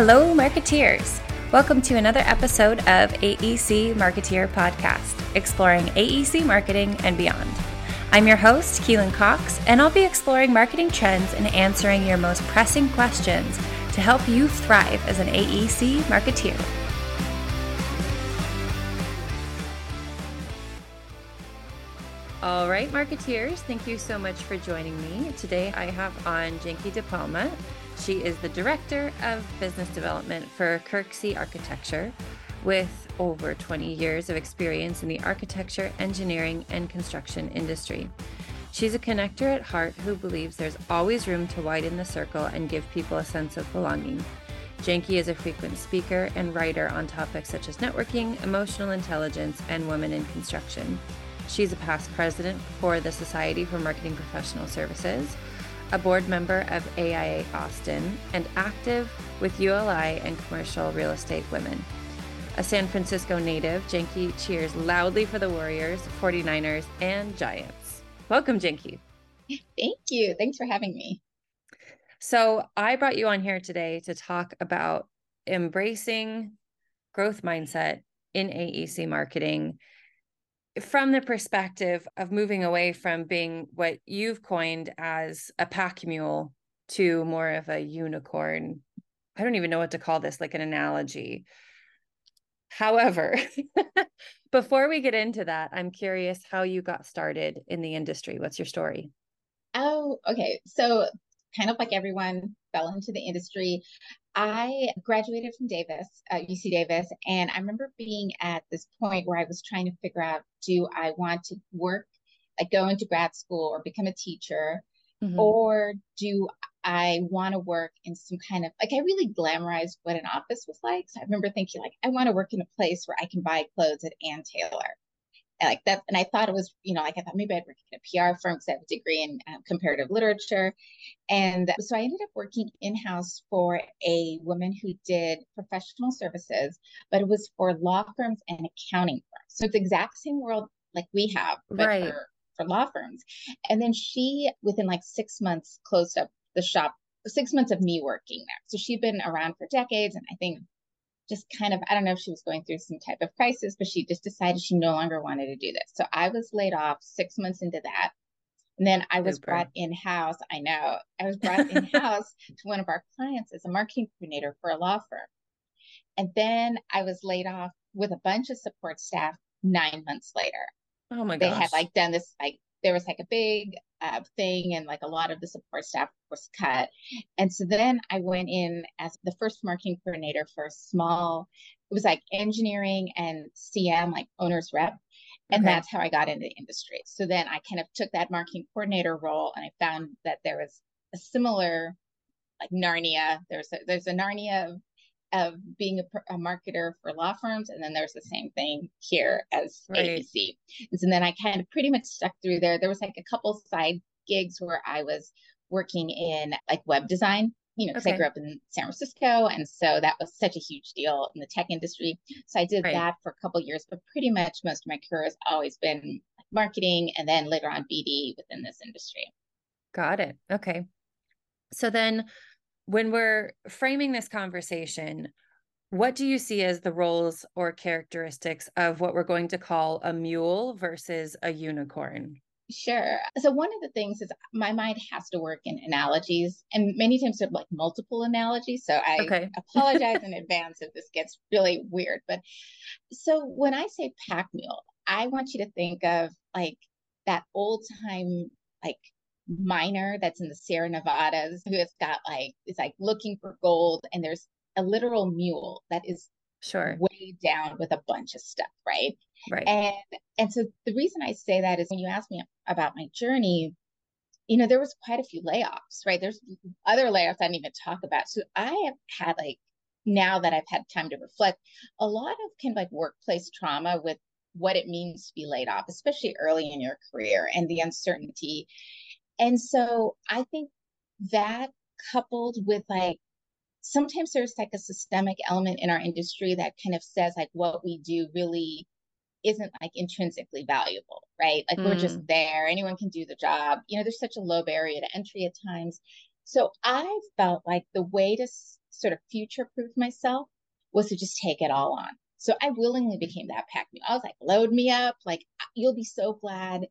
Hello, Marketeers! Welcome to another episode of AEC Marketeer Podcast, exploring AEC marketing and beyond. I'm your host, Keelan Cox, and I'll be exploring marketing trends and answering your most pressing questions to help you thrive as an AEC marketeer. All right, Marketeers, thank you so much for joining me. Today I have on Janki DePalma. She is the Director of Business Development for Kirksey Architecture with over 20 years of experience in the architecture, engineering, and construction industry. She's a connector at heart who believes there's always room to widen the circle and give people a sense of belonging. Janki is a frequent speaker and writer on topics such as networking, emotional intelligence, and women in construction. She's a past president for the Society for Marketing Professional Services, a board member of AIA Austin, and active with ULI and Commercial Real Estate Women. A San Francisco native, Janki cheers loudly for the Warriors, 49ers, and Giants. Welcome, Janki. Thank you. Thanks for having me. So I brought you on here today to talk about embracing growth mindset in AEC marketing from the perspective of moving away from being what you've coined as a pack mule to more of a unicorn. I don't even know what to call this, like an analogy. However, before we get into that, I'm curious how you got started in the industry. What's your story? Oh, okay. So kind of like everyone fell into the industry. I graduated from UC Davis, and I remember being at this point where I was trying to figure out, do I want to work, like go into grad school or become a teacher, or do I want to work in some kind of, like I really glamorized what an office was like. So I remember thinking like, I want to work in a place where I can buy clothes at Ann Taylor. And like that. And I thought it was, I thought maybe I'd work in a PR firm because I have a degree in comparative literature. And so I ended up working in-house for a woman who did professional services, but it was for law firms and accounting firms. So it's the exact same world like we have, but right, for law firms. And then she, within like 6 months, closed up the shop, 6 months of me working there. So she'd been around for decades. And I think just kind of, I don't know if she was going through some type of crisis, but she just decided she no longer wanted to do this. So I was laid off 6 months into that. And then I was brought in-house. I know. I was brought in-house to one of our clients as a marketing coordinator for a law firm. And then I was laid off with a bunch of support staff 9 months later. Oh my gosh. They had like done this, like there was like a big thing and like a lot of the support staff was cut. And so then I went in as the first marketing coordinator for a small, it was like engineering and CM, like owner's rep. And that's how I got into the industry. So then I kind of took that marketing coordinator role and I found that there was a similar like Narnia, there's a Narnia of being a marketer for law firms. And then there's the same thing here as AEC. And so then I kind of pretty much stuck through there. There was like a couple side gigs where I was working in like web design, because I grew up in San Francisco. And so that was such a huge deal in the tech industry. So I did that for a couple of years, but pretty much most of my career has always been marketing and then later on BD within this industry. Got it. Okay. So then when we're framing this conversation, what do you see as the roles or characteristics of what we're going to call a mule versus a unicorn? Sure. So one of the things is my mind has to work in analogies, and many times there are like multiple analogies. So I apologize in advance if this gets really weird. But so when I say pack mule, I want you to think of like that old time, like miner that's in the Sierra Nevadas who has got like, it's like looking for gold, and there's a literal mule that is way down with a bunch of stuff, right? And so the reason I say that is when you asked me about my journey, there was quite a few layoffs, right? There's other layoffs I didn't even talk about. So I have had like, now that I've had time to reflect, a lot of kind of like workplace trauma with what it means to be laid off, especially early in your career and the uncertainty. And so I think that coupled with like, sometimes there's like a systemic element in our industry that kind of says like what we do really isn't like intrinsically valuable, right? Like we're just there, anyone can do the job. There's such a low barrier to entry at times. So I felt like the way to sort of future-proof myself was to just take it all on. So I willingly became that pack mule. I was like, load me up. Like, you'll be so glad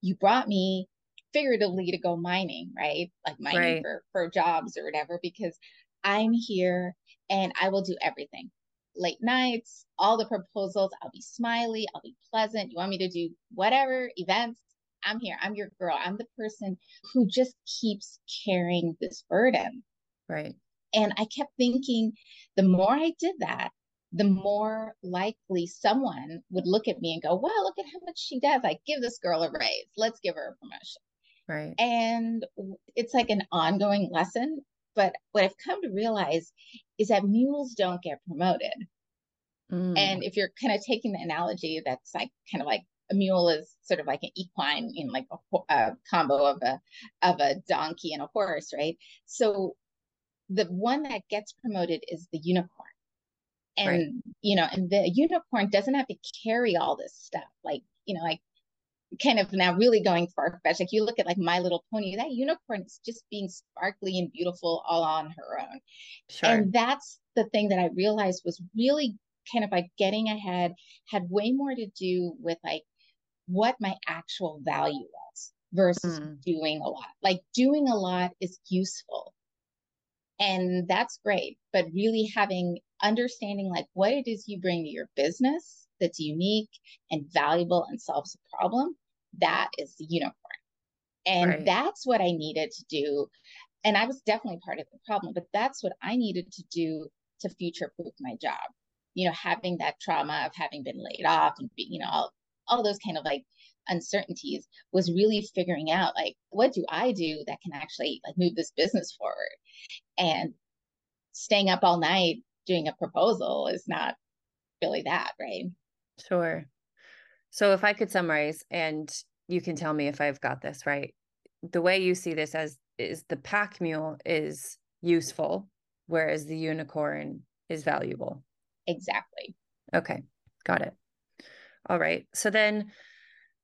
you brought me figuratively to go mining, right? Like mining right. For jobs or whatever, because I'm here and I will do everything. Late nights, all the proposals, I'll be smiley, I'll be pleasant. You want me to do whatever, events, I'm here. I'm your girl. I'm the person who just keeps carrying this burden. Right. And I kept thinking, the more I did that, the more likely someone would look at me and go, wow, look at how much she does. Like, give this girl a raise. Let's give her a promotion. Right. And it's like an ongoing lesson. But what I've come to realize is that mules don't get promoted. Mm. And if you're kind of taking the analogy, that's like kind of like a mule is sort of like an equine, you know, like a combo of a donkey and a horse, right? So the one that gets promoted is the unicorn. And, right. you know, and the unicorn doesn't have to carry all this stuff. Like, you know, like kind of now really going far-fetched. Like you look at like My Little Pony, that unicorn is just being sparkly and beautiful all on her own. Sure. And that's the thing that I realized was really kind of like getting ahead had way more to do with like what my actual value was versus doing a lot. Like doing a lot is useful. And that's great, but really having understanding like what it is you bring to your business that's unique and valuable and solves a problem, that is the unicorn. And right. that's what I needed to do. And I was definitely part of the problem, but that's what I needed to do to future-proof my job. You know, having that trauma of having been laid off and being, you know, all those kind of like uncertainties was really figuring out like, what do I do that can actually like move this business forward? And staying up all night doing a proposal is not really that, right? Sure. So if I could summarize, and you can tell me if I've got this right, the way you see this as is the pack mule is useful, whereas the unicorn is valuable. Exactly. Okay. Got it. All right. So then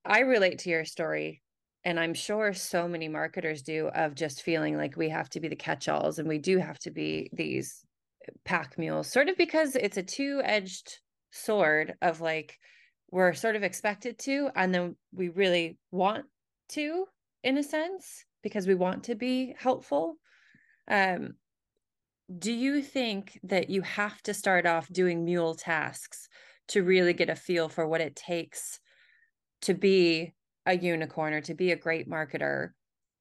I relate to your story, and I'm sure so many marketers do, of just feeling like we have to be the catch-alls and we do have to be these pack mules, sort of because it's a two-edged sword of like, we're sort of expected to, and then we really want to, in a sense, because we want to be helpful. Do you think that you have to start off doing mule tasks to really get a feel for what it takes to be a unicorn or to be a great marketer?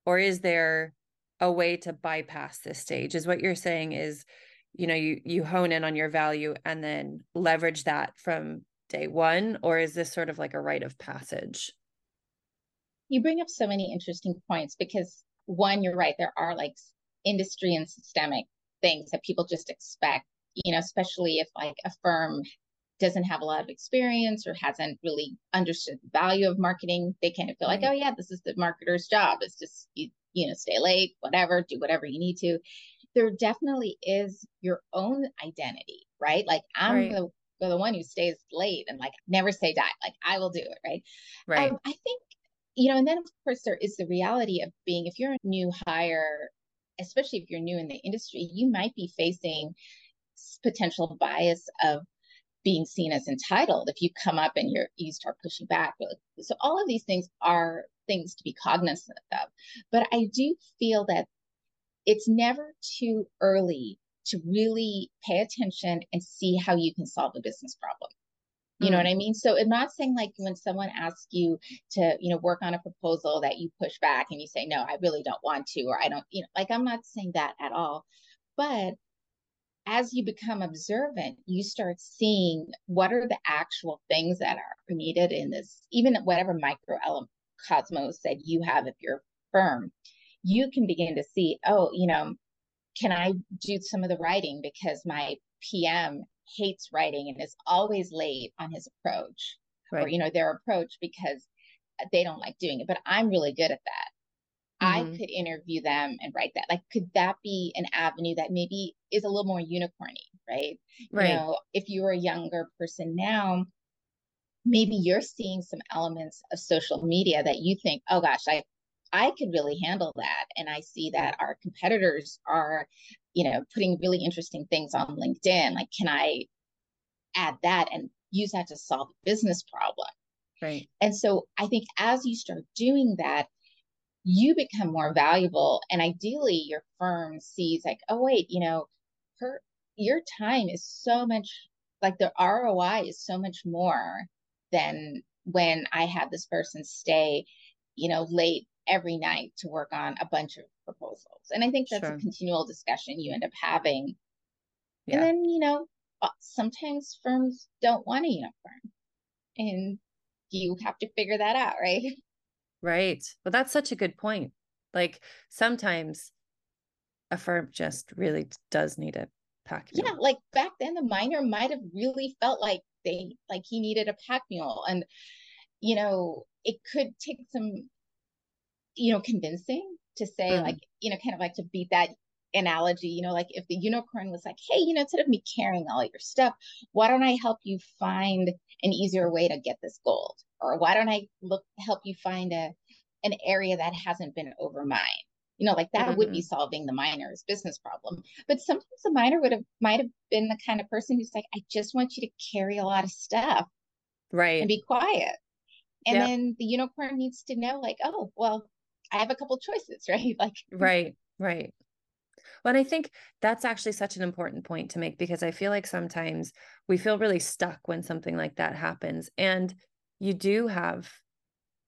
Or is there a way to bypass this stage? Is what you're saying is, you know, you hone in on your value and then leverage that from day one? Or is this sort of like a rite of passage? You bring up so many interesting points because one, you're right. There are like industry and systemic things that people just expect, you know, especially if like a firm doesn't have a lot of experience or hasn't really understood the value of marketing. They kind of feel like, oh yeah, this is the marketer's job. It's just, you know, stay late, whatever, do whatever you need to. There definitely is your own identity, right? Like I'm right. the one who stays late and like never say die, like I will do it, right? Right. I think, you know, and then of course there is the reality of being, if you're a new hire, especially if you're new in the industry, you might be facing potential bias of being seen as entitled if you come up and you start pushing back. So all of these things are things to be cognizant of. But I do feel that it's never too early to really pay attention and see how you can solve a business problem. You know what I mean? So I'm not saying like when someone asks you to, you know, work on a proposal that you push back and you say, no, I really don't want to, or I don't, you know, like I'm not saying that at all. But as you become observant, you start seeing what are the actual things that are needed in this, even whatever microcosmos that you have if you're a firm, you can begin to see, oh, you know, can I do some of the writing because my PM hates writing and is always late on his approach right. or, you know, their approach because they don't like doing it, but I'm really good at that. Mm-hmm. I could interview them and write that. Like, could that be an avenue that maybe is a little more unicorny, right? Right. You know, if you're a younger person now, maybe you're seeing some elements of social media that you think, oh gosh, I I could really handle that. And I see that our competitors are, you know, putting really interesting things on LinkedIn. Like, can I add that and use that to solve a business problem? Right. And so I think as you start doing that, you become more valuable. And ideally, your firm sees like, oh, wait, you know, your time is so much, like the ROI is so much more than when I had this person stay, you know, late every night to work on a bunch of proposals. And I think that's a continual discussion you end up having. Yeah. And then, you know, sometimes firms don't want a uniform. And you have to figure that out, right? Right. Well, that's such a good point. Like sometimes a firm just really does need a pack mule. Yeah, like back then the minor might have really felt like he needed a pack mule. And, you know, it could take some, you know, convincing to say like, you know, kind of like to beat that analogy, you know, like if the unicorn was like, hey, you know, instead of me carrying all your stuff, why don't I help you find an easier way to get this gold? Or why don't I help you find an area that hasn't been over mine? You know, like that would be solving the minor's business problem. But sometimes the minor might have been the kind of person who's like, I just want you to carry a lot of stuff, right, and be quiet. And then the unicorn needs to know, like, oh, well, I have a couple choices, right? Like, right. Well, and I think that's actually such an important point to make, because I feel like sometimes we feel really stuck when something like that happens. And you do have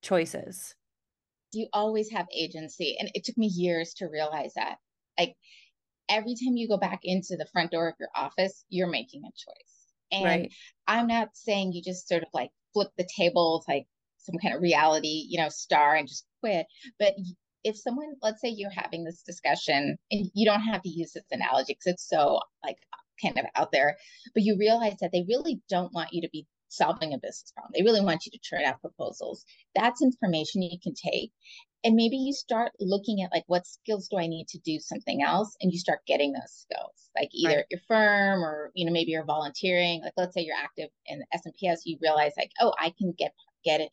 choices. You always have agency. And it took me years to realize that. Like every time you go back into the front door of your office, you're making a choice. And I'm not saying you just sort of like flip the tables, like some kind of reality, you know, star and just quit. But if someone, let's say you're having this discussion, and you don't have to use this analogy because it's so like kind of out there, but you realize that they really don't want you to be solving a business problem. They really want you to turn out proposals. That's information you can take. And maybe you start looking at like, what skills do I need to do something else? And you start getting those skills, like either at your firm or, you know, maybe you're volunteering. Like, let's say you're active in SMPS, you realize like, oh, I can get it,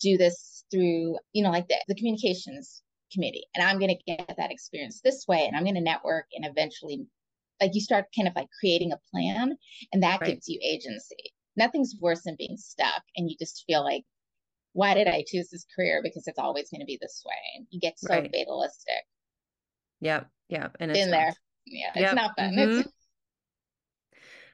do this through, you know, like the communications committee, and I'm going to get that experience this way. And I'm going to network, and eventually like you start kind of like creating a plan, and that gives you agency. Nothing's worse than being stuck and you just feel like, why did I choose this career? Because it's always going to be this way. And you get so fatalistic. Yep. Yeah. And it's there. Yeah. It's not fun. It's...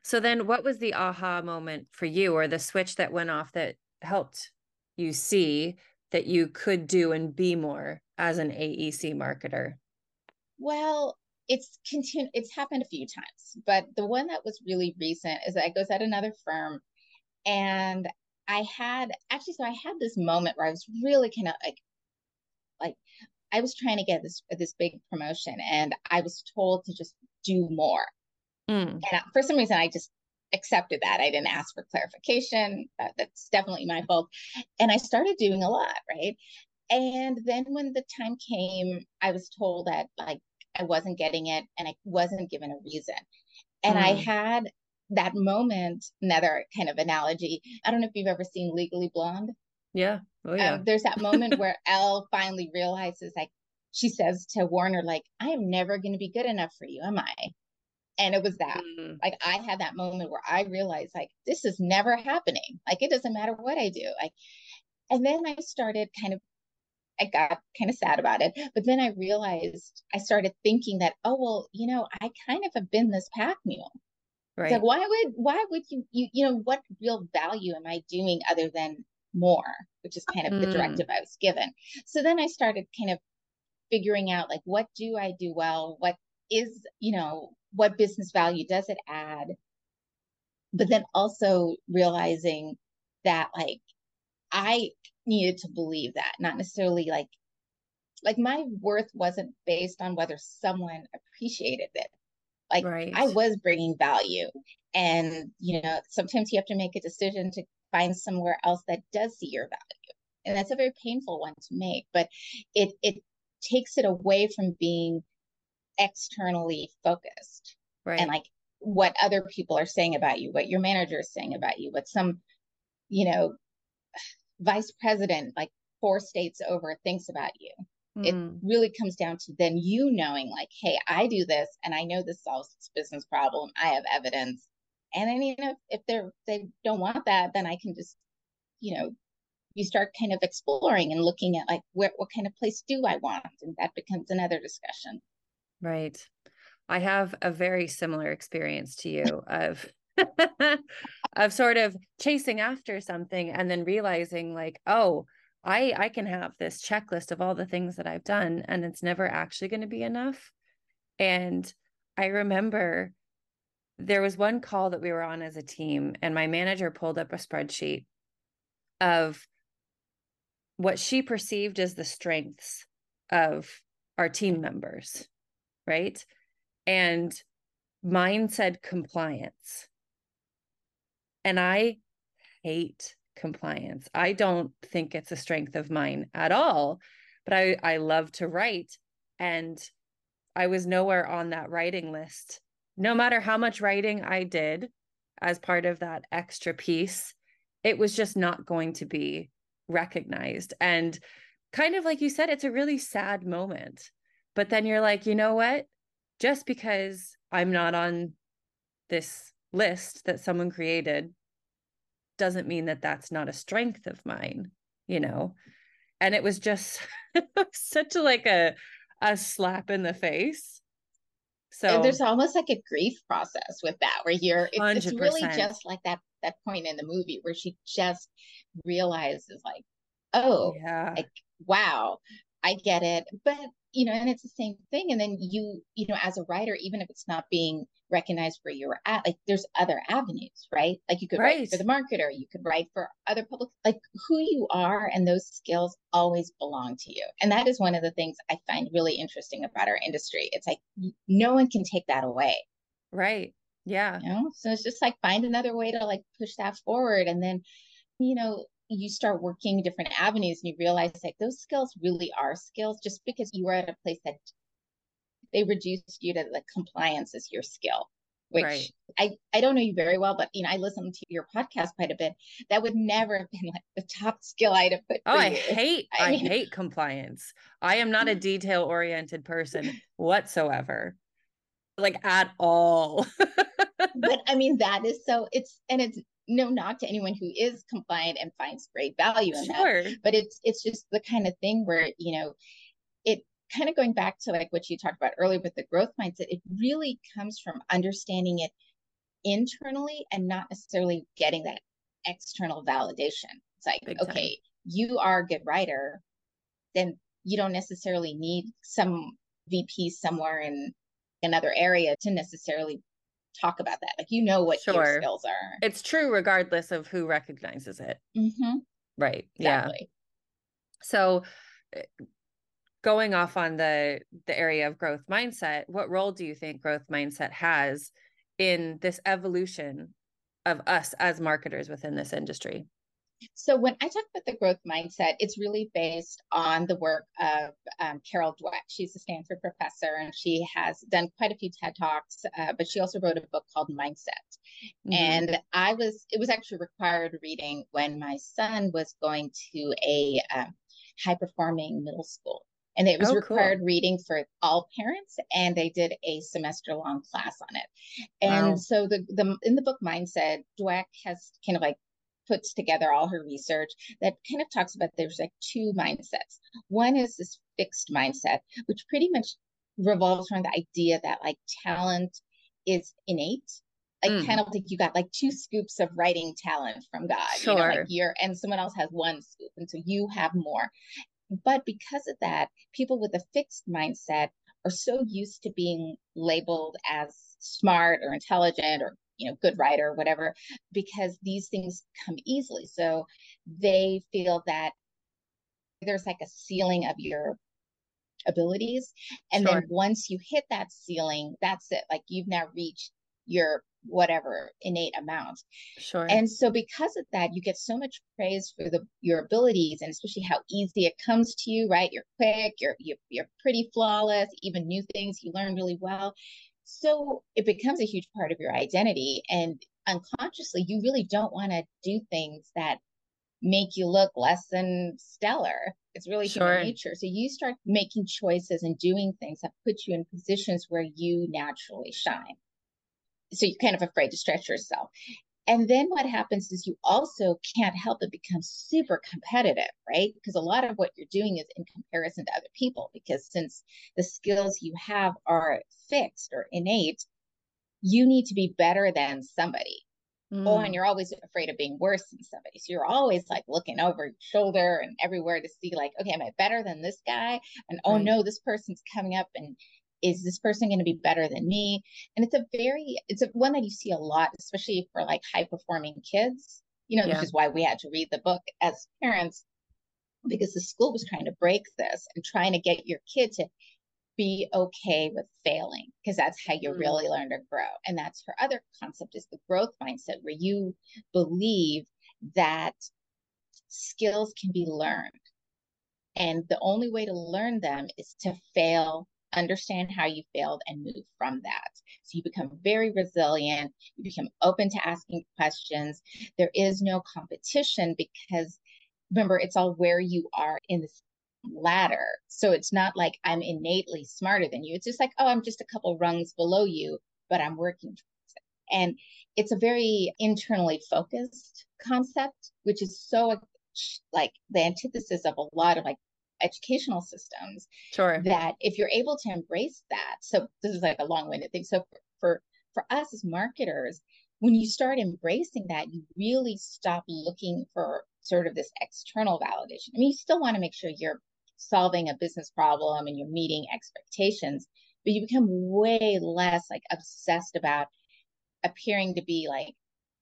So then what was the aha moment for you, or the switch that went off that helped you see that you could do and be more as an AEC marketer? Well, it's happened a few times, but the one that was really recent is that I was at another firm, and I had this moment where I was really kind of like I was trying to get this big promotion, and I was told to just do more. And for some reason, I just accepted that. I didn't ask for clarification. That's definitely my fault. And I started doing a lot, right? And then when the time came, I was told that like I wasn't getting it, and I wasn't given a reason. And I had that moment, another kind of analogy. I don't know if you've ever seen Legally Blonde. Yeah. Oh, yeah. There's that moment where Elle finally realizes, like, she says to Warner, like, I am never going to be good enough for you, am I? And it was that, like, I had that moment where I realized, like, this is never happening. Like, it doesn't matter what I do. Like, and then I started I got kind of sad about it, but then I realized, I started thinking that, oh, well, you know, I kind of have been this pack mule. Right. Like, why would you know, what real value am I doing other than more, which is kind of the directive I was given. So then I started kind of figuring out, like, what do I do well? What is, you know, what business value does it add? But then also realizing that, like, I needed to believe that, not necessarily like my worth wasn't based on whether someone appreciated it. Like, I was bringing value, and, you know, sometimes you have to make a decision to find somewhere else that does see your value. And that's a very painful one to make, but it takes it away from being externally focused, right? And like what other people are saying about you, what your manager is saying about you, what some, you know, vice president, like 4 states over thinks about you. Mm. It really comes down to then you knowing like, hey, I do this and I know this solves this business problem. I have evidence. And then, you know, if they don't want that, then I can just, you know, you start kind of exploring and looking at like, what kind of place do I want? And that becomes another discussion. Right. I have a very similar experience to you of of sort of chasing after something and then realizing like, oh, I can have this checklist of all the things that I've done and it's never actually going to be enough. And I remember there was one call that we were on as a team and my manager pulled up a spreadsheet of what she perceived as the strengths of our team members, right? And mine said compliance. And I hate compliance. I don't think it's a strength of mine at all, but I love to write. And I was nowhere on that writing list. No matter how much writing I did as part of that extra piece, it was just not going to be recognized. And kind of like you said, it's a really sad moment, but then you're like, you know what? Just because I'm not on this list that someone created doesn't mean that that's not a strength of mine, you know? And it was just such a, like a slap in the face. So and there's almost like a grief process with that, where it's really just like that point in the movie where she just realizes like, oh, yeah, like, wow, I get it. But, you know, and it's the same thing. And then you know, as a writer, even if it's not being recognized where you're at, like there's other avenues, right? Like you could write for The Marketer, you could write for other public, like who you are and those skills always belong to you. And that is one of the things I find really interesting about our industry. It's like, no one can take that away. Right. Yeah. You know? So it's just like, find another way to like push that forward. And then, you know, you start working different avenues and you realize like those skills really are skills. Just because you were at a place that they reduced you to the compliance as your skill, which right. I don't know you very well, but you know, I listen to your podcast quite a bit. That would never have been like the top skill I'd have put. Oh, I hate compliance. I am not a detail oriented person whatsoever. Like at all. But I mean, that is so it's no knock to anyone who is compliant and finds great value in that. But it's just the kind of thing where, you know, it kind of going back to like what you talked about earlier with the growth mindset, it really comes from understanding it internally and not necessarily getting that external validation. It's like, okay, you are a good writer, then you don't necessarily need some VP somewhere in another area to necessarily talk about that. Like, you know what your skills are. It's true regardless of who recognizes it. Mm-hmm. Right. Exactly. Yeah. So going off on the area of growth mindset, what role do you think growth mindset has in this evolution of us as marketers within this industry? So when I talk about the growth mindset, it's really based on the work of Carol Dweck. She's a Stanford professor, and she has done quite a few TED Talks, but she also wrote a book called Mindset. Mm-hmm. And it was actually required reading when my son was going to a high-performing middle school. And it was required reading for all parents, and they did a semester-long class on it. And so the in the book Mindset, Dweck has kind of like puts together all her research that kind of talks about there's like 2 mindsets. One is this fixed mindset, which pretty much revolves around the idea that like talent is innate. Like kind of like you got like 2 scoops of writing talent from God, you know, like and someone else has 1 scoop. And so you have more. But because of that, people with a fixed mindset are so used to being labeled as smart or intelligent or, you know, good writer, whatever, because these things come easily. So they feel that there's like a ceiling of your abilities. And then once you hit that ceiling, that's it. Like you've now reached your whatever innate amount. Sure. And so because of that, you get so much praise for your abilities and especially how easy it comes to you, right? You're quick, you're pretty flawless, even new things you learn really well. So it becomes a huge part of your identity, and unconsciously, you really don't want to do things that make you look less than stellar. It's really human nature. So you start making choices and doing things that put you in positions where you naturally shine. So you're kind of afraid to stretch yourself. And then what happens is you also can't help but become super competitive, right? Because a lot of what you're doing is in comparison to other people, because since the skills you have are fixed or innate, you need to be better than somebody. Oh, and you're always afraid of being worse than somebody. So you're always like looking over your shoulder and everywhere to see like, okay, am I better than this guy? And oh no, this person's coming up, and is this person going to be better than me? And it's one that you see a lot, especially for like high performing kids, you know, which is why we had to read the book as parents, because the school was trying to break this and trying to get your kid to be okay with failing, because that's how you really learn to grow. And that's her other concept, is the growth mindset, where you believe that skills can be learned. And the only way to learn them is to fail, understand how you failed, and move from that. So you become very resilient. You become open to asking questions. There is no competition, because remember, it's all where you are in the ladder. So it's not like I'm innately smarter than you. It's just like, oh, I'm just a couple rungs below you, but I'm working towards it. And it's a very internally focused concept, which is so like the antithesis of a lot of like educational systems. Sure. That if you're able to embrace that, so this is like a long-winded thing. So for us as marketers, when you start embracing that, you really stop looking for sort of this external validation. I mean, you still want to make sure you're solving a business problem and you're meeting expectations, but you become way less like obsessed about appearing to be like,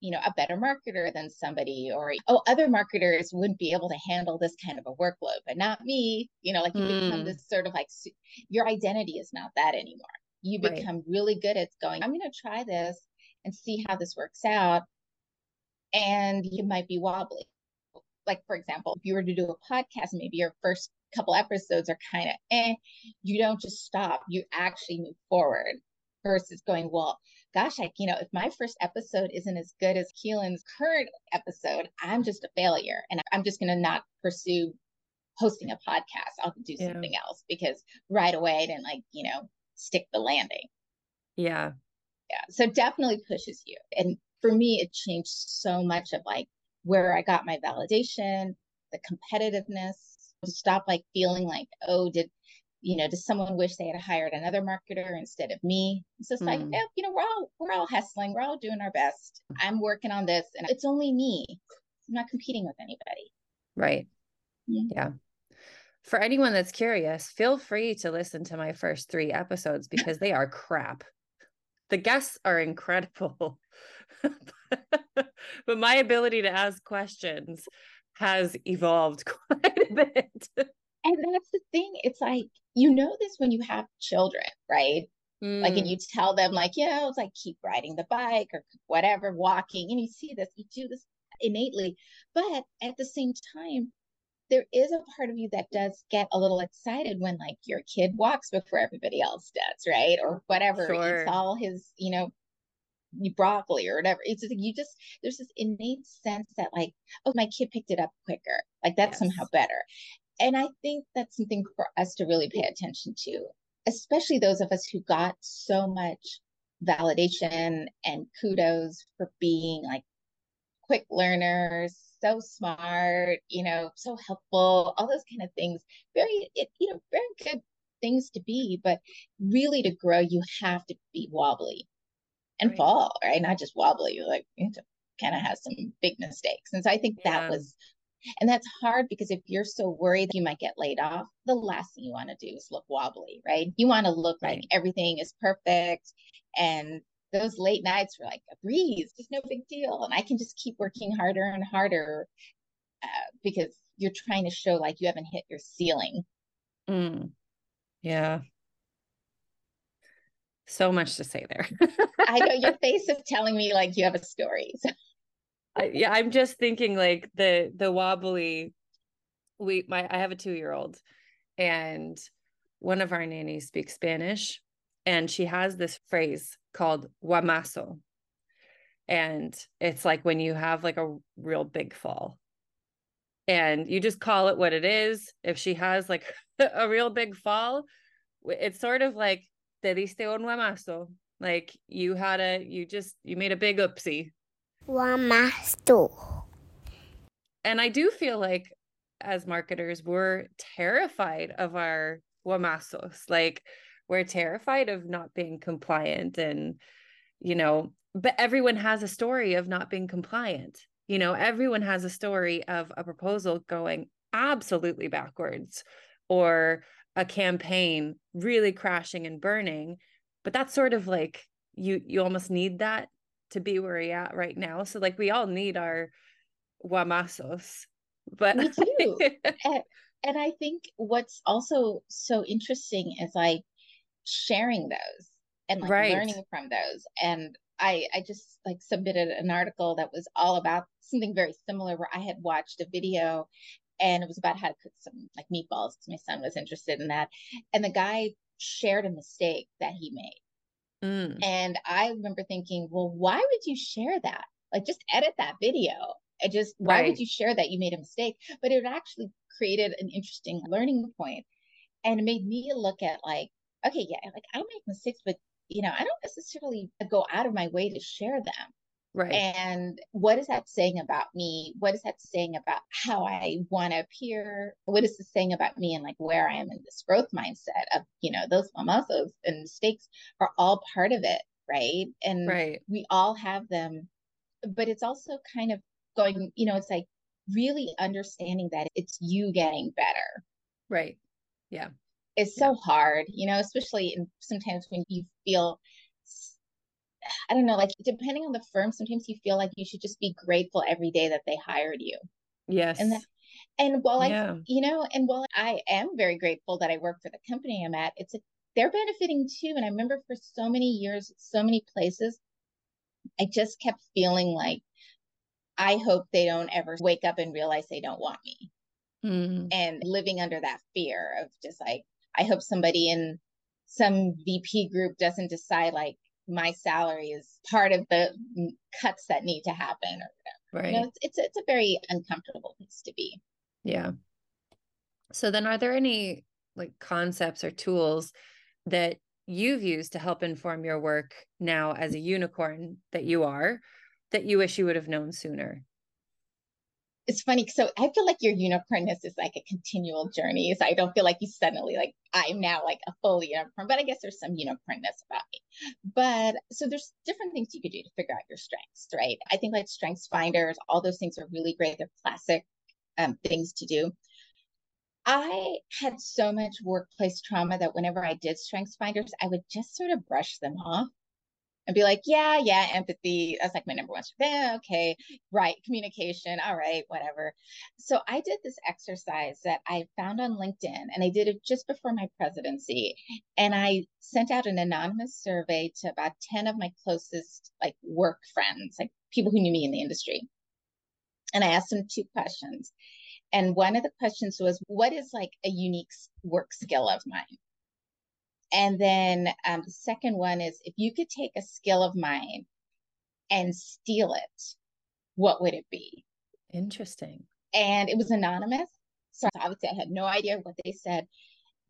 you know, a better marketer than somebody, or, oh, other marketers wouldn't be able to handle this kind of a workload, but not me. You know, like you become this sort of like, your identity is not that anymore. You become really good at going, I'm going to try this and see how this works out. And you might be wobbly. Like, for example, if you were to do a podcast, maybe your first couple episodes are kind of, you don't just stop, you actually move forward, versus going, well, gosh, you know, if my first episode isn't as good as Keelan's current episode, I'm just a failure. And I'm just going to not pursue hosting a podcast. I'll do something else, because right away I didn't like, you know, stick the landing. Yeah. Yeah. So definitely pushes you. And for me, it changed so much of like, where I got my validation, the competitiveness, to stop like feeling like, oh, does someone wish they had hired another marketer instead of me? It's just like, oh, you know, we're all hustling, we're all doing our best. I'm working on this, and it's only me. I'm not competing with anybody. Right. Yeah. For anyone that's curious, feel free to listen to my first 3 episodes, because they are crap. The guests are incredible. But my ability to ask questions has evolved quite a bit. And that's the thing. It's like, you know this when you have children, right? Like, and you tell them like, you know, it's like, keep riding the bike or whatever, walking. And you see this, you do this innately. But at the same time, there is a part of you that does get a little excited when like your kid walks before everybody else does, right? Or whatever, eats all his, you know, broccoli or whatever. It's just, there's this innate sense that like, oh, my kid picked it up quicker. Like that's somehow better. And I think that's something for us to really pay attention to, especially those of us who got so much validation and kudos for being like quick learners, so smart, you know, so helpful, all those kind of things. Very good things to be, but really to grow, you have to be wobbly. And fall, right? Not just wobbly, you kind of have some big mistakes. And so I think and that's hard, because if you're so worried that you might get laid off, the last thing you want to do is look wobbly, right? You want to look like everything is perfect. And those late nights were like a breeze, just no big deal. And I can just keep working harder and harder because you're trying to show like you haven't hit your ceiling. Yeah. So much to say there. I know, your face is telling me like you have a story. So. I'm just thinking like the wobbly. I have a 2-year-old, and one of our nannies speaks Spanish, and she has this phrase called guamazo, and it's like when you have like a real big fall, and you just call it what it is. If she has like a real big fall, it's sort of like, te diste un guamazo. Like you made a big oopsie. Guamazo. And I do feel like as marketers, we're terrified of our guamazos. Like we're terrified of not being compliant and, but everyone has a story of not being compliant. Everyone has a story of a proposal going absolutely backwards or a campaign really crashing and burning. But that's sort of like, you almost need that to be where you're at right now. So like, we all need our guamazos. But we do. And I think what's also so interesting is like sharing those and like learning from those. And I just like submitted an article that was all about something very similar where I had watched a video and it was about how to cook some like meatballs because my son was interested in that. And the guy shared a mistake that he made. Mm. And I remember thinking, well, why would you share that? Like just edit that video. And just why would you share that you made a mistake? But it actually created an interesting learning point. And it made me look at like, okay, yeah, like I make mistakes, but I don't necessarily go out of my way to share them. Right. And what is that saying about me? What is that saying about how I want to appear? What is this saying about me and like where I am in this growth mindset of, those guamazos and mistakes are all part of it. Right. And we all have them, but it's also kind of going, it's like really understanding that it's you getting better. Right. Yeah. It's so hard, especially in sometimes when you feel, I don't know, like depending on the firm, sometimes you feel like you should just be grateful every day that they hired you. Yes. And while I am very grateful that I work for the company I'm at, it's like they're benefiting too. And I remember for so many years, so many places, I just kept feeling like, I hope they don't ever wake up and realize they don't want me. Mm. And living under that fear of just like, I hope somebody in some VP group doesn't decide like my salary is part of the cuts that need to happen or whatever. Right. It's a very uncomfortable place to be. Yeah. So then are there any like concepts or tools that you've used to help inform your work now as a unicorn that you are, that you wish you would have known sooner? It's funny. So I feel like your unicornness is like a continual journey. So I don't feel like you suddenly like, I'm now like a full unicorn, but I guess there's some unicornness about me. But so there's different things you could do to figure out your strengths, right? I think like strengths finders, all those things are really great. They're classic things to do. I had so much workplace trauma that whenever I did strengths finders, I would just sort of brush them off. And be like, yeah, empathy. That's like my number one. Yeah, okay, right. Communication. All right, whatever. So I did this exercise that I found on LinkedIn and I did it just before my presidency. And I sent out an anonymous survey to about 10 of my closest like work friends, like people who knew me in the industry. And I asked them two questions. And one of the questions was, what is like a unique work skill of mine? And then the second one is, if you could take a skill of mine and steal it, what would it be? Interesting. And it was anonymous. So obviously I had no idea what they said,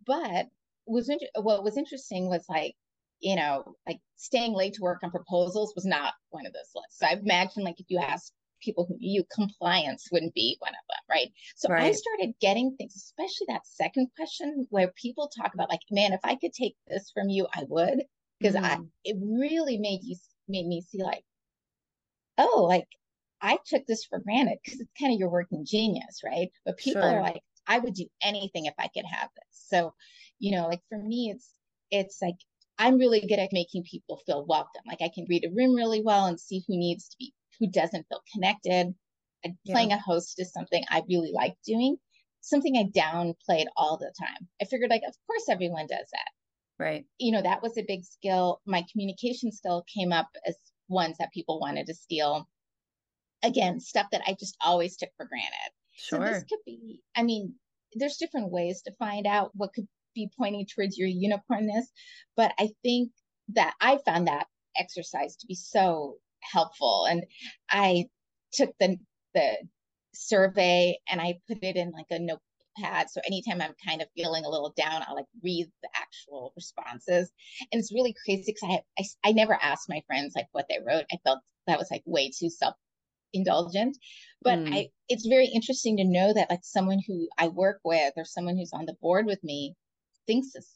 but what was interesting was like, like staying late to work on proposals was not one of those lists. So I imagine like if you asked people who knew, compliance wouldn't be one of them, right? So I started getting things, especially that second question where people talk about like, man, if I could take this from you, I would, because it really made me see like, oh, like I took this for granted because it's kind of your working genius, right? But people are like, I would do anything if I could have this. So, like for me, it's like, I'm really good at making people feel welcome. Like I can read a room really well and see who needs to be, who doesn't feel connected. And playing a host is something I really like doing, something I downplayed all the time. I figured like, of course, everyone does that. Right. That was a big skill. My communication skill came up as ones that people wanted to steal. Again, stuff that I just always took for granted. Sure. So this could be, there's different ways to find out what could be pointing towards your unicornness. But I think that I found that exercise to be so helpful. And I took the survey and I put it in like a notepad. So anytime I'm kind of feeling a little down, I'll like read the actual responses. And it's really crazy because I never asked my friends like what they wrote. I felt that was like way too self-indulgent. But it's very interesting to know that like someone who I work with or someone who's on the board with me thinks this,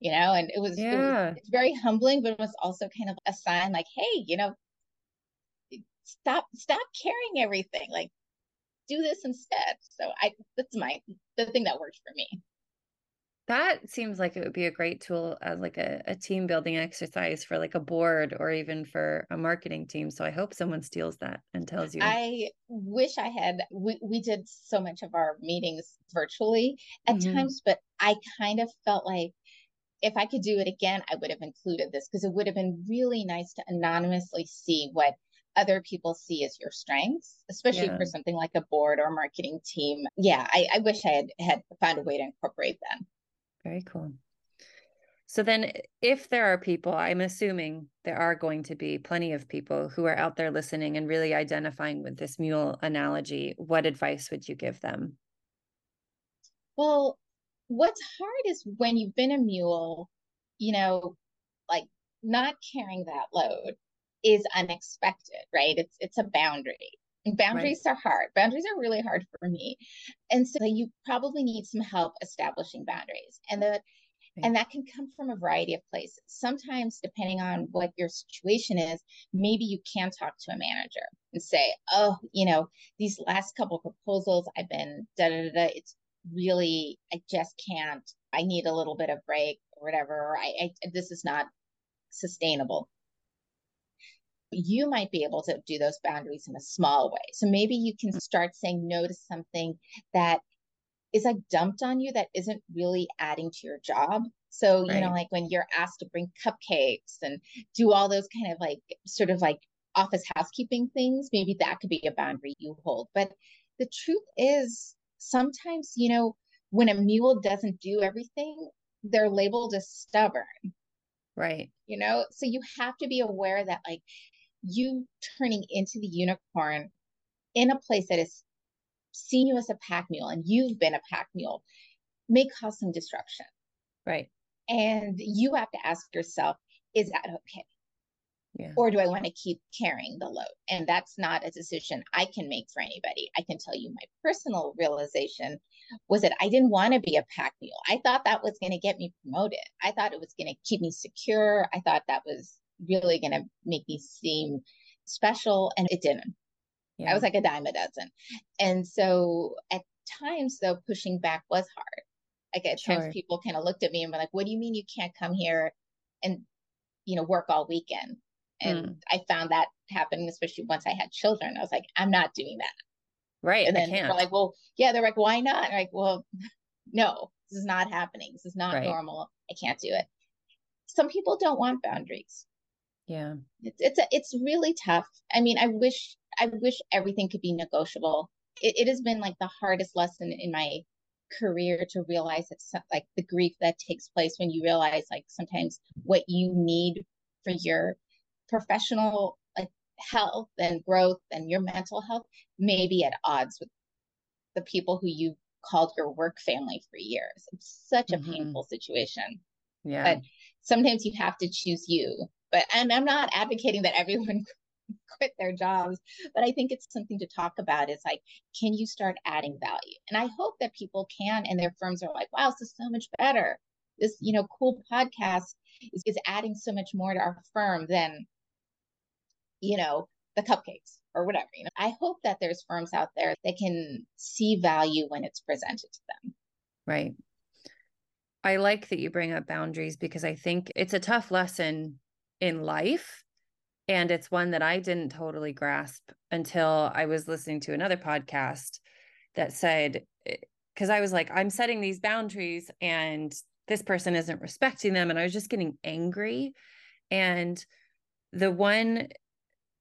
you know, and it was, it's very humbling, but it was also kind of a sign like, hey, you know, stop carrying everything, like do this instead. So that's the thing that worked for me. That seems like it would be a great tool as like a team building exercise for like a board or even for a marketing team. So I hope someone steals that and tells you. I wish I had. We did so much of our meetings virtually at times, but I kind of felt like if I could do it again, I would have included this because it would have been really nice to anonymously see what other people see as your strengths, especially for something like a board or a marketing team. Yeah, I wish I had found a way to incorporate them. Very cool. So then if there are people, I'm assuming there are going to be plenty of people who are out there listening and really identifying with this mule analogy, what advice would you give them? Well, what's hard is when you've been a mule, you know, like not carrying that load is unexpected, right? It's a boundary. And boundaries are hard. Boundaries are really hard for me. And so you probably need some help establishing boundaries. And that can come from a variety of places. Sometimes, depending on what your situation is, maybe you can talk to a manager and say, oh, you know, these last couple of proposals, I've been it's really, I just can't, I need a little bit of break or whatever. Or this is not sustainable. You might be able to do those boundaries in a small way. So maybe you can start saying no to something that is like dumped on you that isn't really adding to your job. So, you know, like when you're asked to bring cupcakes and do all those kind of like, sort of like office housekeeping things, maybe that could be a boundary you hold. But the truth is sometimes, you know, when a mule doesn't do everything, they're labeled as stubborn. Right. You know, so you have to be aware that like, you turning into the unicorn in a place that is seeing you as a pack mule and you've been a pack mule may cause some disruption. Right. And you have to ask yourself, is that okay? Yeah. Or do I want to keep carrying the load? And that's not a decision I can make for anybody. I can tell you my personal realization was that I didn't want to be a pack mule. I thought that was going to get me promoted. I thought it was going to keep me secure. I thought that was really going to make me seem special, and it didn't. Yeah. I was like a dime a dozen. And so at times though, pushing back was hard. Like at times people kind of looked at me and were like, what do you mean you can't come here and, you know, work all weekend? And I found that happening, especially once I had children. I was like, I'm not doing that. Right. And then they're like, well, yeah, they're like, why not? And I'm like, well, no, this is not happening. This is not normal. I can't do it. Some people don't want boundaries. Yeah. It's really tough. I mean, I wish everything could be negotiable. It has been like the hardest lesson in my career to realize it's like the grief that takes place when you realize like sometimes what you need for your professional like health and growth and your mental health may be at odds with the people who you called your work family for years. It's such a painful situation. Yeah. But sometimes you have to choose you. But and I'm not advocating that everyone quit their jobs, but I think it's something to talk about. It's like, can you start adding value? And I hope that people can, and their firms are like, wow, this is so much better. This, you know, cool podcast is adding so much more to our firm than, you know, the cupcakes or whatever. You know, I hope that there's firms out there that can see value when it's presented to them. Right. I like that you bring up boundaries because I think it's a tough lesson in life. And it's one that I didn't totally grasp until I was listening to another podcast that said, because I was like, I'm setting these boundaries and this person isn't respecting them. And I was just getting angry. And the one,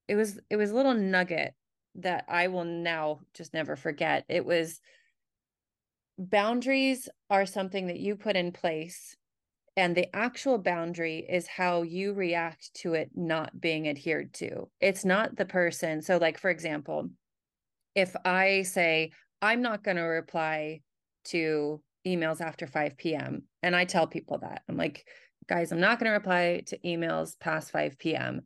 it was a little nugget that I will now just never forget. It was, boundaries are something that you put in place. And the actual boundary is how you react to it not being adhered to. It's not the person. So like, for example, if I say, I'm not going to reply to emails after 5 p.m. And I tell people that, I'm like, guys, I'm not going to reply to emails past 5 p.m.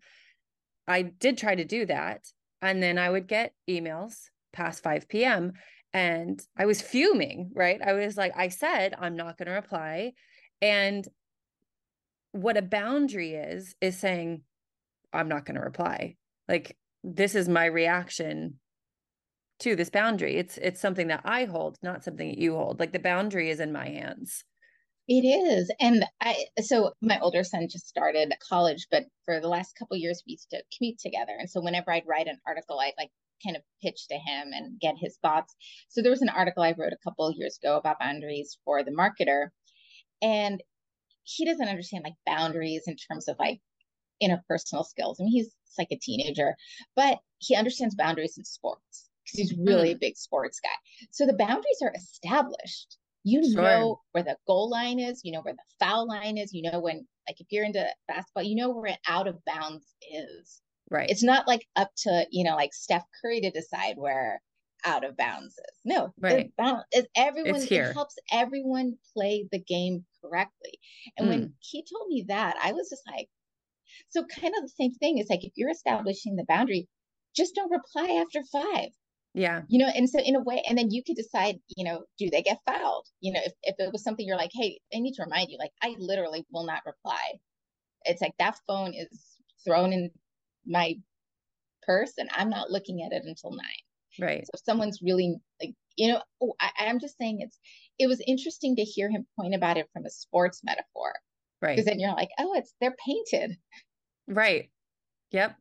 I did try to do that. And then I would get emails past 5 p.m. and I was fuming, right? I was like, I said, I'm not going to reply. And what a boundary is saying, I'm not going to reply. Like, this is my reaction to this boundary. It's something that I hold, not something that you hold. Like, the boundary is in my hands. It is. And so my older son just started college, but for the last couple of years, we used to commute together. And so whenever I'd write an article, I'd like kind of pitch to him and get his thoughts. So there was an article I wrote a couple of years ago about boundaries for The Marketer. And he doesn't understand like boundaries in terms of like interpersonal skills. I mean, he's like a teenager, but he understands boundaries in sports because he's really a big sports guy. So the boundaries are established. You know where the goal line is, you know where the foul line is, you know when, like if you're into basketball, you know where an out of bounds is. Right. It's not like up to, you know, like Steph Curry to decide where out of bounds is. No, right. It helps everyone play the game correctly. And when he told me that, I was just like, so kind of the same thing. It's like, if you're establishing the boundary, just don't reply after 5. Yeah. You know, and so in a way, and then you could decide, you know, do they get fouled? You know, if it was something you're like, hey, I need to remind you, like, I literally will not reply. It's like that phone is thrown in my purse and I'm not looking at it until 9. Right. So if someone's really like, you know, I'm just saying it was interesting to hear him point about it from a sports metaphor. Right. Because then you're like, oh, they're painted. Right. Yep.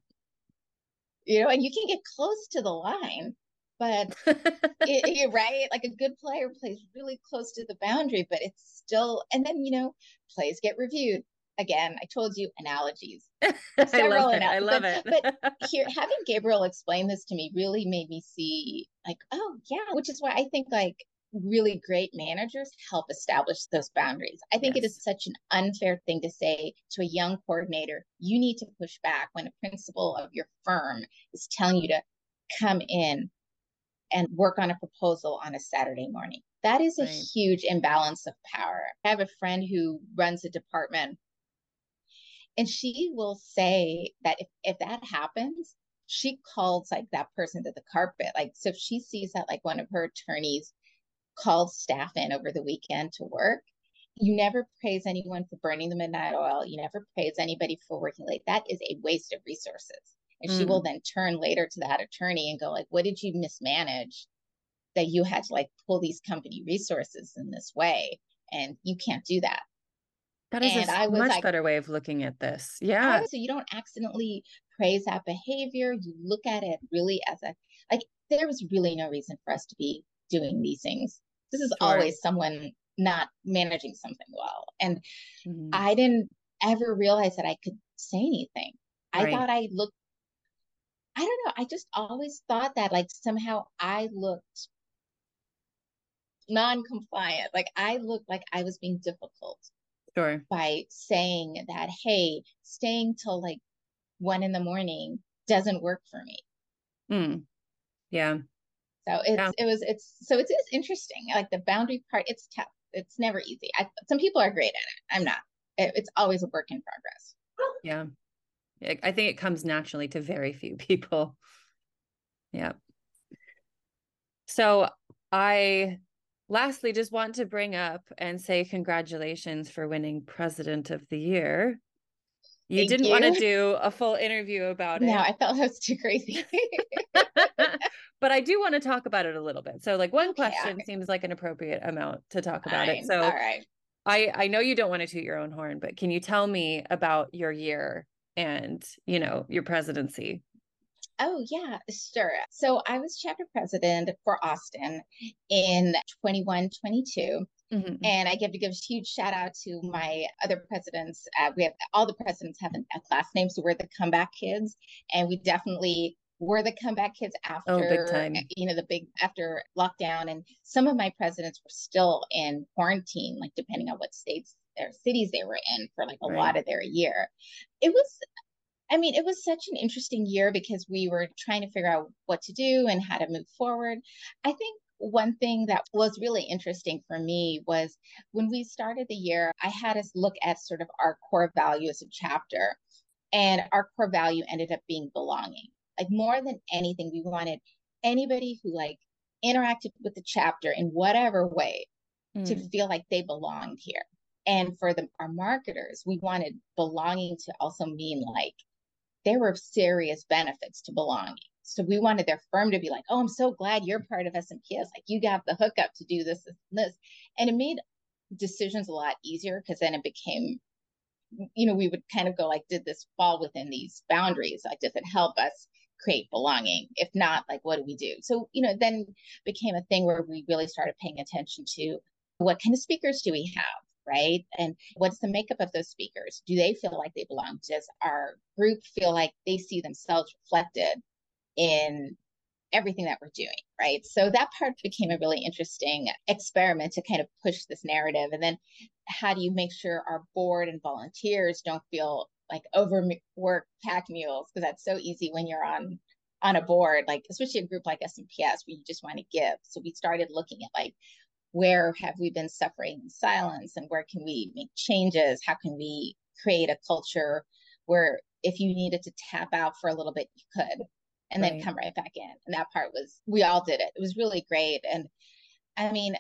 You know, and you can get close to the line, but right. Like, a good player plays really close to the boundary, but it's still, and then, you know, plays get reviewed. Again, I told you, analogies. I love it. But here, having Gabriel explain this to me really made me see like, oh yeah, which is why I think like really great managers help establish those boundaries. I think it is such an unfair thing to say to a young coordinator, you need to push back when a principal of your firm is telling you to come in and work on a proposal on a Saturday morning. That is a huge imbalance of power. I have a friend who runs a department, and she will say that if that happens, she calls like that person to the carpet. Like, so if she sees that like one of her attorneys called staff in over the weekend to work, you never praise anyone for burning the midnight oil. You never praise anybody for working late. That is a waste of resources. And she will then turn later to that attorney and go like, what did you mismanage that you had to like pull these company resources in this way? And you can't do that. That is a much better way of looking at this. Yeah. So you don't accidentally praise that behavior. You look at it really as there was really no reason for us to be doing these things. This is always someone not managing something well. And I didn't ever realize that I could say anything. I thought I don't know. I just always thought that like somehow I looked non-compliant. Like I looked like I was being difficult. Sure. By saying that, hey, staying till like 1 in the morning doesn't work for me. Yeah. So it's interesting. Like the boundary part, it's tough. It's never easy. Some people are great at it. I'm not. It's always a work in progress. Yeah. I think it comes naturally to very few people. Yeah. So lastly, just want to bring up and say congratulations for winning President of the Year. Thank you. Want to do a full interview about it. No, I felt that was too crazy. But I do want to talk about it a little bit. So like one question seems like an appropriate amount to talk about it. So all right. I know you don't want to toot your own horn, but can you tell me about your year and, you know, your presidency? Oh, yeah, sure. So I was chapter president for Austin in 21-22. And I give to give a huge shout out to my other presidents. We have all the presidents have a class name. So we're the comeback kids. And we definitely were the comeback kids after, big time. You know, after lockdown. And some of my presidents were still in quarantine, like depending on what states or cities they were in for like a lot of their year. It was I mean, it was such an interesting year because we were trying to figure out what to do and how to move forward. I think one thing that was really interesting for me was when we started the year, I had us look at sort of our core value as a chapter, and our core value ended up being belonging. Like more than anything, we wanted anybody who like interacted with the chapter in whatever way to feel like they belonged here. And for our marketers, we wanted belonging to also mean like there were serious benefits to belonging. So we wanted their firm to be like, oh, I'm so glad you're part of SMPS. Like you got the hookup to do this, this, and this. And it made decisions a lot easier because then it became, you know, we would kind of go like, did this fall within these boundaries? Like, does it help us create belonging? If not, like, what do we do? So, you know, then became a thing where we really started paying attention to what kind of speakers do we have, right? And what's the makeup of those speakers? Do they feel like they belong? Does our group feel like they see themselves reflected in everything that we're doing, right? So that part became a really interesting experiment to kind of push this narrative. And then how do you make sure our board and volunteers don't feel like overworked pack mules? Because that's so easy when you're on a board, like especially a group like SMPS where you just want to give. So we started looking at like, where have we been suffering in silence and where can we make changes? How can we create a culture where if you needed to tap out for a little bit, you could? And then come right back in. And that part was, we all did it. It was really great. And I mean,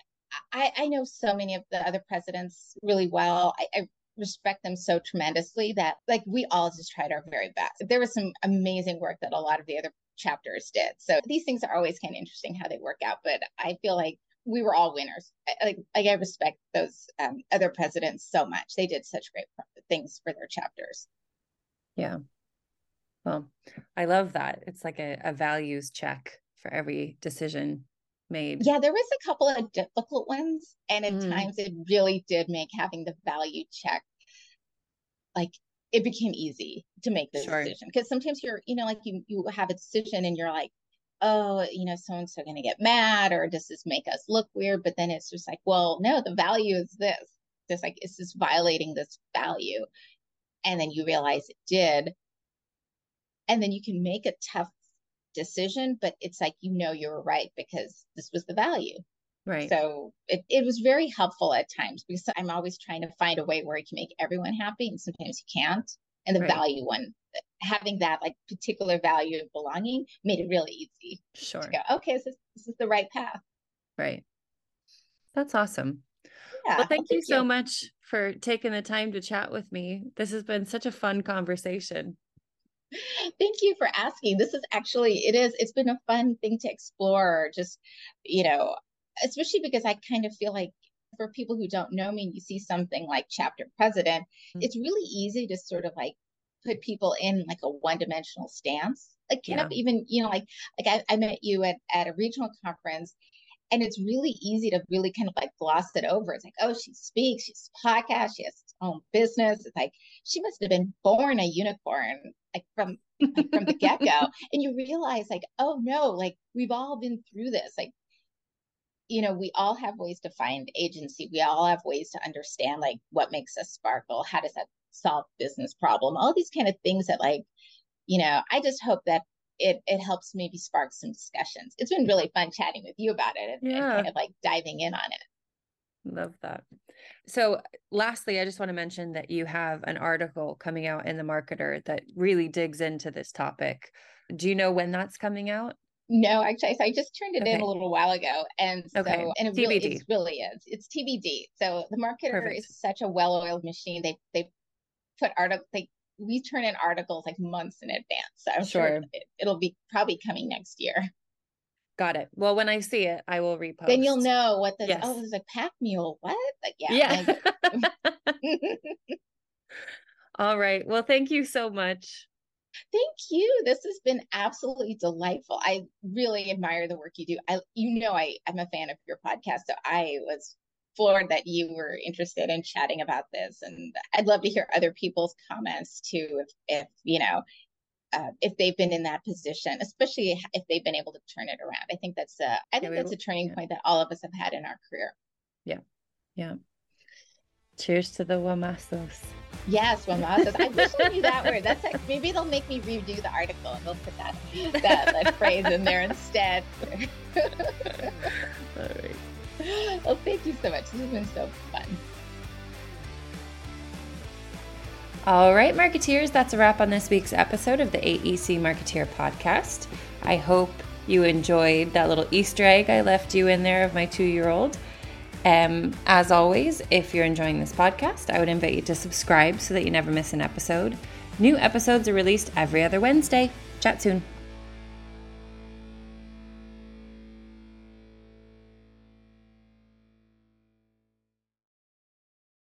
I know so many of the other presidents really well. I respect them so tremendously that like we all just tried our very best. There was some amazing work that a lot of the other chapters did. So these things are always kind of interesting how they work out. But I feel like we were all winners. I respect those other presidents so much. They did such great things for their chapters. Yeah. Well, I love that. It's like a values check for every decision made. Yeah, there was a couple of difficult ones. And at times it really did make having the value check, like it became easy to make the decision. Because sometimes you're, you know, like you have a decision and you're like, oh, you know, so-and-so going to get mad or does this make us look weird? But then it's just like, well, no, the value is this. It's like, is this violating this value? And then you realize it did. And then you can make a tough decision, but it's like, you know, you were right because this was the value. Right. So it was very helpful at times because I'm always trying to find a way where I can make everyone happy. And sometimes you can't. And the value one, having that like particular value of belonging made it really easy. Sure. To go, okay, this is the right path. Right. That's awesome. Yeah, well, thank you so much for taking the time to chat with me. This has been such a fun conversation. Thank you for asking. This is actually, it's been a fun thing to explore, just, you know, especially because I kind of feel like for people who don't know me, and you see something like chapter president, it's really easy to sort of like put people in like a one-dimensional stance, like kind of even, you know, like I met you at a regional conference. And it's really easy to really kind of like gloss it over. It's like, oh, she speaks, she's a podcast, she has her own business. It's like, she must have been born a unicorn, like from the get-go. And you realize like, oh no, like we've all been through this. Like, you know, we all have ways to find agency. We all have ways to understand like what makes us sparkle. How does that solve business problem? All these kind of things that like, you know, I just hope that it helps maybe spark some discussions. It's been really fun chatting with you about it and kind of like diving in on it. Love that. So lastly, I just want to mention that you have an article coming out in The Marketer that really digs into this topic. Do you know when that's coming out? No, actually, I just turned it in a little while ago. And so, and it really is. It's TBD. So The Marketer is such a well-oiled machine. They put articles, we turn in articles like months in advance. So I'm sure it'll be probably coming next year. Got it. Well, when I see it, I will repost. Then you'll know what the, oh, there's a pack mule. What? Like, All right. Well, thank you so much. Thank you. This has been absolutely delightful. I really admire the work you do. I'm a fan of your podcast. So I was floored that you were interested in chatting about this. And I'd love to hear other people's comments too, if you know, if they've been in that position, especially if they've been able to turn it around. I think that's a turning point that all of us have had in our career. Yeah. Yeah. Cheers to the Huamazos. Yes, Huamazos. I wish I knew that word. That's like, maybe they'll make me redo the article and they'll put that phrase in there instead. All right. Well, thank you so much. This has been so fun. All right, Marketeers, that's a wrap on this week's episode of the AEC Marketeer Podcast. I hope you enjoyed that little Easter egg I left you in there of my 2-year-old. As always, if you're enjoying this podcast, I would invite you to subscribe so that you never miss an episode. New episodes are released every other Wednesday. Chat soon.